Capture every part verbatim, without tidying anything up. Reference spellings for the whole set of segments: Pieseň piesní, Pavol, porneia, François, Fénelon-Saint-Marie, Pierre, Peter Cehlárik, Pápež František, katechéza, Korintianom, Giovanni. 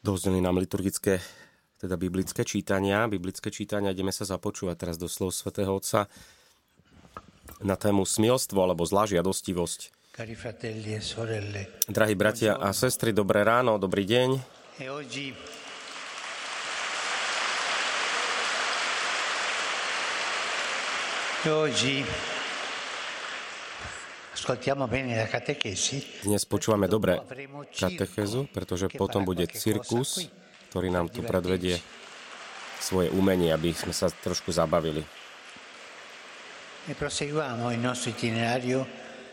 Dozneli nám liturgické, teda biblické čítania. Biblické čítania, ideme sa započúvať teraz do slov svätého Otca na tému smilstvo alebo zlá žiadostivosť. Drahí bratia a sestry, dobré ráno, dobrý deň. Dnes počúvame dobre katechézu, pretože potom bude cirkus, ktorý nám tu predvedie svoje umenie, aby sme sa trošku zabavili.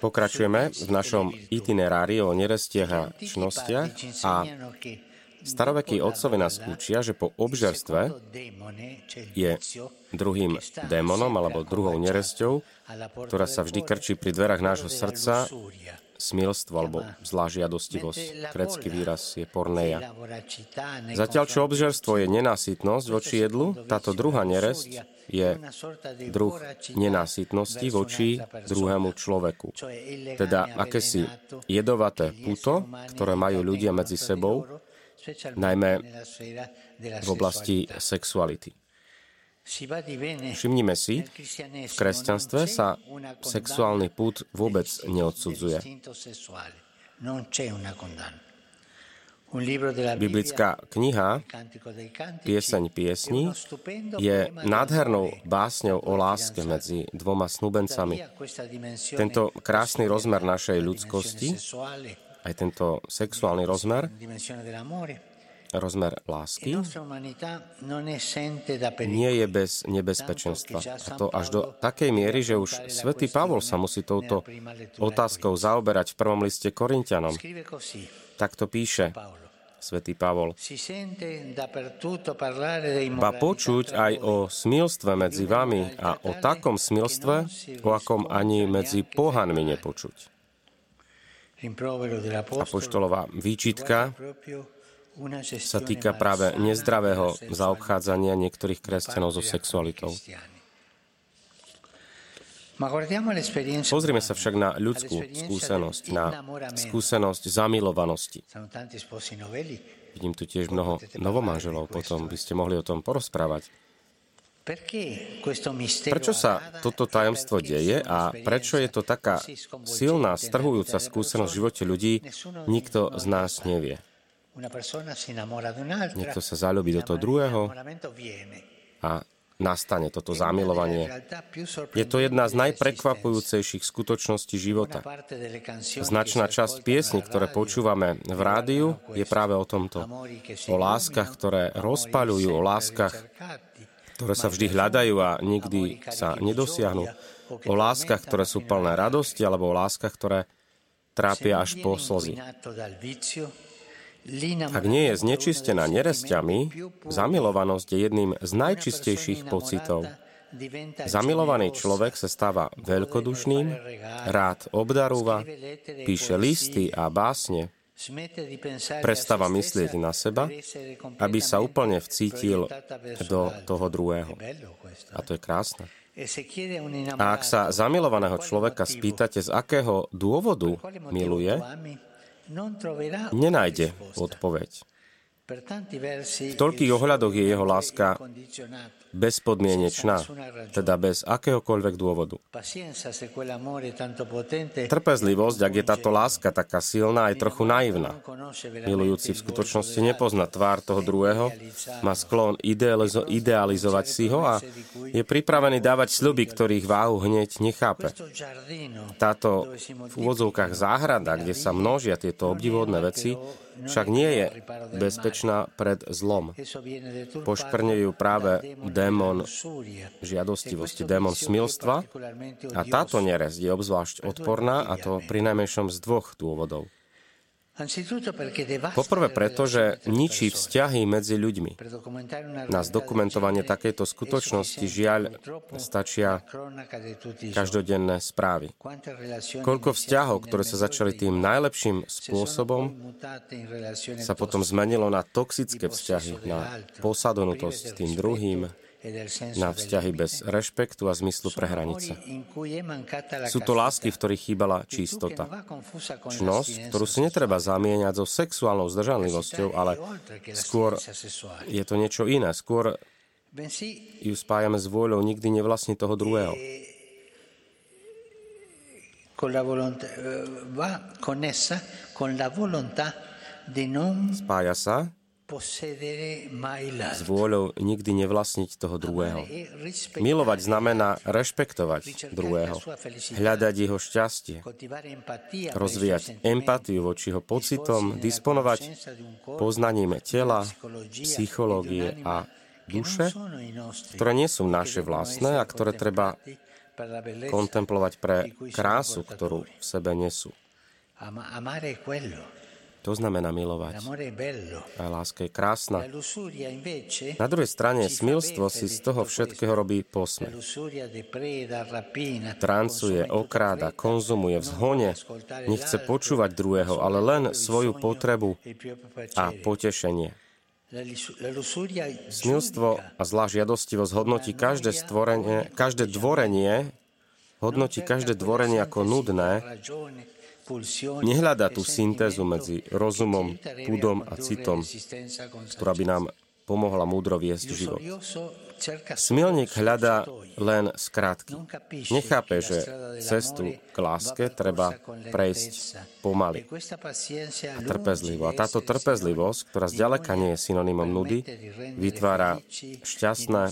Pokračujeme v našom itinerári o nerestiach a čnostiach a starovekí otcovia nás učia, že po obžerstve je druhým démonom alebo druhou neresťou, ktorá sa vždy krčí pri dverách nášho srdca, smilstvo alebo zlá žiadostivosť. Grécky výraz je porneia. Zatiaľ čo obžerstvo je nenásytnosť voči jedlu, táto druhá neresť je druh nenásytnosti voči druhému človeku. Teda akési jedovaté puto, ktoré majú ľudia medzi sebou, najmä v oblasti sexuality. Všimnime si, v kresťanstve sa sexuálny púd vôbec neodsudzuje. Biblická kniha Pieseň piesní je nádhernou básňou o láske medzi dvoma snúbencami. Tento krásny rozmer našej ľudskosti, aj tento sexuálny rozmer, rozmer lásky, nie je bez nebezpečenstva. A to až do takej miery, že už svätý Pavol sa musí touto otázkou zaoberať v prvom liste Korintianom. Takto píše svätý Pavol. Ba počuť aj o smilstve medzi vami a o takom smilstve, o akom ani medzi pohanmi nepočuť. Apoštolová výčitka sa týka práve nezdravého zaobchádzania niektorých kresťanov so sexualitou. Pozrime sa však na ľudskú skúsenosť, na skúsenosť zamilovanosti. Vidím tu tiež mnoho novomanželov, potom by ste mohli o tom porozprávať. Prečo sa toto tajomstvo deje a prečo je to taká silná, strhujúca skúsenosť v živote ľudí, nikto z nás nevie. Niekto sa zaľúbi do toho druhého a nastane toto zamilovanie. Je to jedna z najprekvapujúcejších skutočností života. Značná časť piesní, ktoré počúvame v rádiu, je práve o tomto. O láskach, ktoré rozpaľujú, o láskach, ktoré sa vždy hľadajú a nikdy sa nedosiahnu. O láskach, ktoré sú plné radosti, alebo o láskach, ktoré trápia až po slzy. Ak nie je znečistená neresťami, zamilovanosť je jedným z najčistejších pocitov. Zamilovaný človek sa stáva veľkodušným, rád obdarúva, píše listy a básne, prestáva myslieť na seba, aby sa úplne vcítil do toho druhého. A to je krásne. A ak sa zamilovaného človeka spýtate, z akého dôvodu miluje, nenájde odpoveď. V toľkých ohľadoch je jeho láska bezpodmienečná, teda bez akéhokoľvek dôvodu. Trpezlivosť, ak je táto láska taká silná, je trochu naivná. Milujúci v skutočnosti nepozná tvár toho druhého, má sklon idealizo- idealizovať si ho a je pripravený dávať sľuby, ktorých váhu hneď nechápe. Táto v úvodzovkách záhrada, kde sa množia tieto obdivodné veci, však nie je bezpečná pred zlom. Pošprne ju práve démon žiadostivosti, démon smilstva a táto neresť je obzvlášť odporná a to prinajmenšom z dvoch dôvodov. Poprvé preto, že ničí vzťahy medzi ľuďmi. Na zdokumentovanie takejto skutočnosti žiaľ stačia každodenné správy. Koľko vzťahov, ktoré sa začali tým najlepším spôsobom, sa potom zmenilo na toxické vzťahy, na posadnutosť tým druhým, na vzťahy bez rešpektu a zmyslu pre hranice. Sú to lásky, v ktorých chýbala čistota. Čnosť, ktorú si netreba zamieňať so sexuálnou zdržanlivosťou, ale skôr je to niečo iné. Skôr ju spájame s vôľou nikdy nevlastní toho druhého. Spája sa s vôľou nikdy nevlastniť toho druhého. Milovať znamená rešpektovať druhého, hľadať jeho šťastie, rozvíjať empatiu voči jeho pocitom, disponovať poznaním tela, psychológie a duše, ktoré nie sú naše vlastné a ktoré treba kontemplovať pre krásu, ktorú v sebe nesú. To znamená milovať. A láska je krásna. Na druhej strane smilstvo si z toho všetkého robí posmech. Trancuje, okráda, konzumuje v zhone, nechce počúvať druhého, ale len svoju potrebu a potešenie. Smilstvo a zlá žiadostivosť hodnotí každé stvorenie, každé dvorenie, hodnotí každé dvorenie ako nudné. Nehľadá tú syntézu medzi rozumom, púdom a citom, ktorá by nám pomohla múdro viesť život. Smilník hľadá len skratky. Nechápe, že cestu k láske treba prejsť pomaly a trpezlivo. A táto trpezlivosť, ktorá zďaleka nie je synonymom nudy, vytvára šťastné,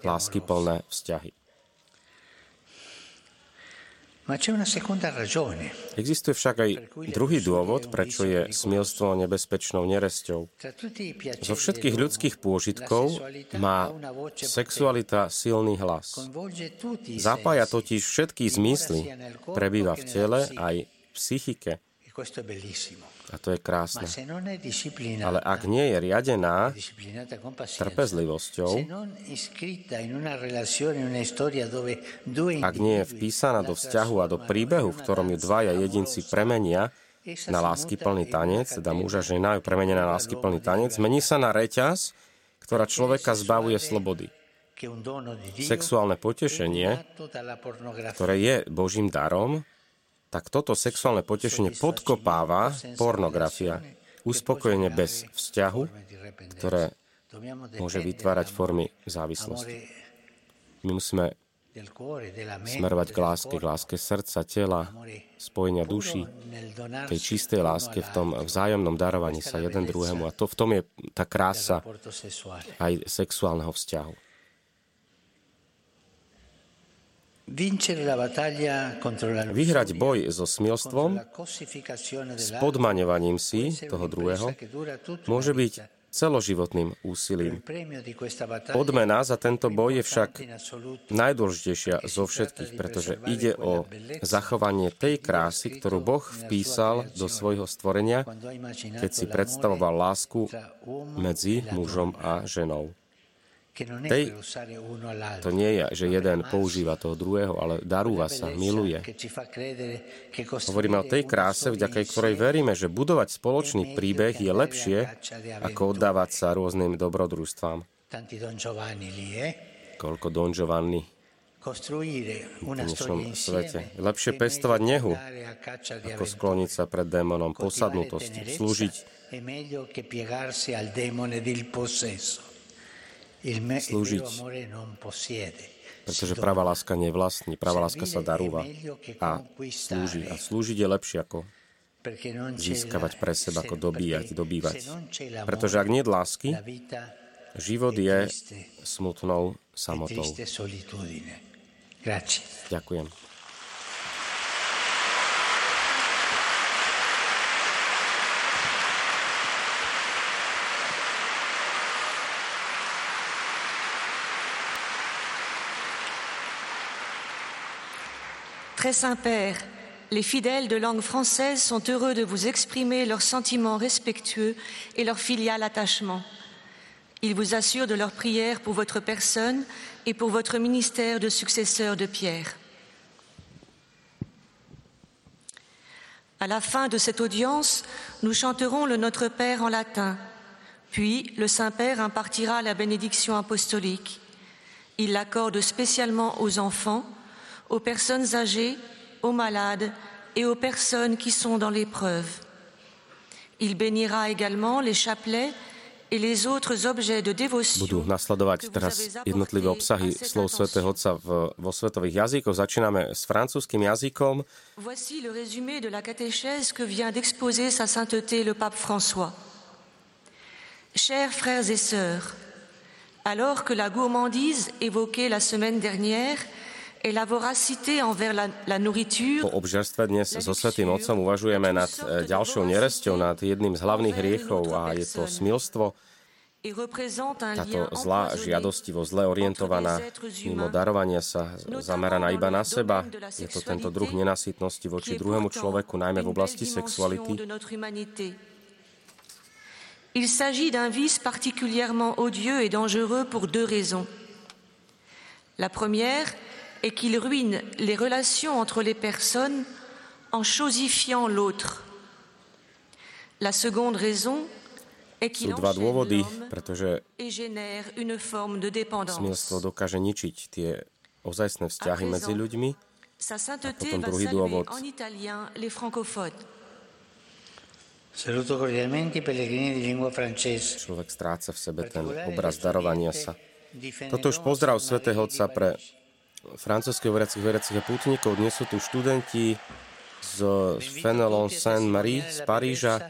láskyplné vzťahy. Existuje však aj druhý dôvod, prečo je smilstvo nebezpečnou neresťou. Zo všetkých ľudských pôžitkov má sexualita silný hlas. Zapája totiž všetky zmysly, prebýva v tele aj v psychike. A to je krásne. Ale ak nie je riadená trpezlivosťou, ak nie je vpísaná do vzťahu a do príbehu, v ktorom ju dvaja jedinci premenia na láskyplný tanec, teda muža žena ju premenia na láskyplný tanec, mení sa na reťaz, ktorá človeka zbavuje slobody. Sexuálne potešenie, ktoré je Božím darom, tak toto sexuálne potešenie podkopáva pornografia, uspokojenie bez vzťahu, ktoré môže vytvárať formy závislosti. My musíme smerovať k láske, k láske srdca, tela, spojenia duší, tej čistej láske v tom vzájomnom darovaní sa jeden druhému. A to, v tom je tá krása aj sexuálneho vzťahu. Vyhrať boj so smilstvom, s podmaňovaním si toho druhého, môže byť celoživotným úsilím. Odmena za tento boj je však najdôležitejšia zo všetkých, pretože ide o zachovanie tej krásy, ktorú Boh vpísal do svojho stvorenia, keď si predstavoval lásku medzi mužom a ženou. Tej, to nie je, že jeden používa toho druhého, ale darúva sa, miluje. Hovoríme o tej kráse, vďaka ktorej veríme, že budovať spoločný príbeh je lepšie, ako oddávať sa rôznym dobrodružstvám. Koľko Don Giovanni v dnešnom svete. Lepšie pestovať nehu, ako skloniť sa pred démonom posadnutosti, slúžiť. Slúžiť, pretože pravá láska nevlastní, pravá láska sa darúva a slúži. A slúžiť je lepšie ako získavať pre seba, ako dobíjať, dobývať. Pretože ak nie je lásky, život je smutnou samotou. Ďakujem. Très Saint-Père, les fidèles de langue française sont heureux de vous exprimer leurs sentiments respectueux et leur filial attachement. Ils vous assurent de leurs prières pour votre personne et pour votre ministère de successeur de Pierre. À la fin de cette audience, nous chanterons le Notre Père en latin, puis le Saint-Père impartira la bénédiction apostolique. Il l'accorde spécialement aux enfants, aux personnes âgées, aux malades et aux personnes qui sont dans l'épreuve. Il bénira également les chapelets et les autres objets de dévotion. Budú nasledovať teraz jednotlivé obsahy slov svätého Otca vo svetových jazykoch. Začíname s francúzskym jazykom. Voici le résumé de la catéchèse que vient d'exposer sa sainteté le pape François. Chers frères et sœurs, alors que la gourmandise évoquée la semaine dernière et la voracité envers la, la nourriture... Po obžerstve dnes so Svätým Otcom uvažujeme nad ďalšou neresťou, nad jedným z hlavných hriechov, a je to smilstvo. Táto zlá žiadostivo, zle orientovaná, mimo darovania sa zameraná iba na seba. Je to tento druh nenasytnosti voči druhému človeku, najmä v oblasti sexuality. Il s'agit d'un vice particulièrement odieux et dangereux pour deux raisons. La première est qu'il ruine les relations entre les personnes en chosifiant l'autre. La seconde raison est qu'il enchaîne l'homme et génère une forme de dépendance. Smilstvo dokáže ničiť tie ozajstné vzťahy medzi ľuďmi. Sa sainteté va saluer en italien les francophones. Človek stráca v sebe ten obraz darovania sa. Toto už pozdrav svätého Otca pre francúzskych veriacich veriacich a pútnikov. Dnes sú tu študenti z Fénelon-Saint-Marie z Paríža.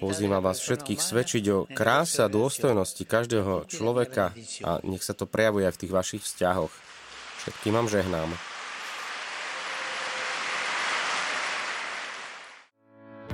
Pozývam vás všetkých svedčiť o kráse a dôstojnosti každého človeka a nech sa to prejavuje aj v tých vašich vzťahoch. Všetkým vám žehnám.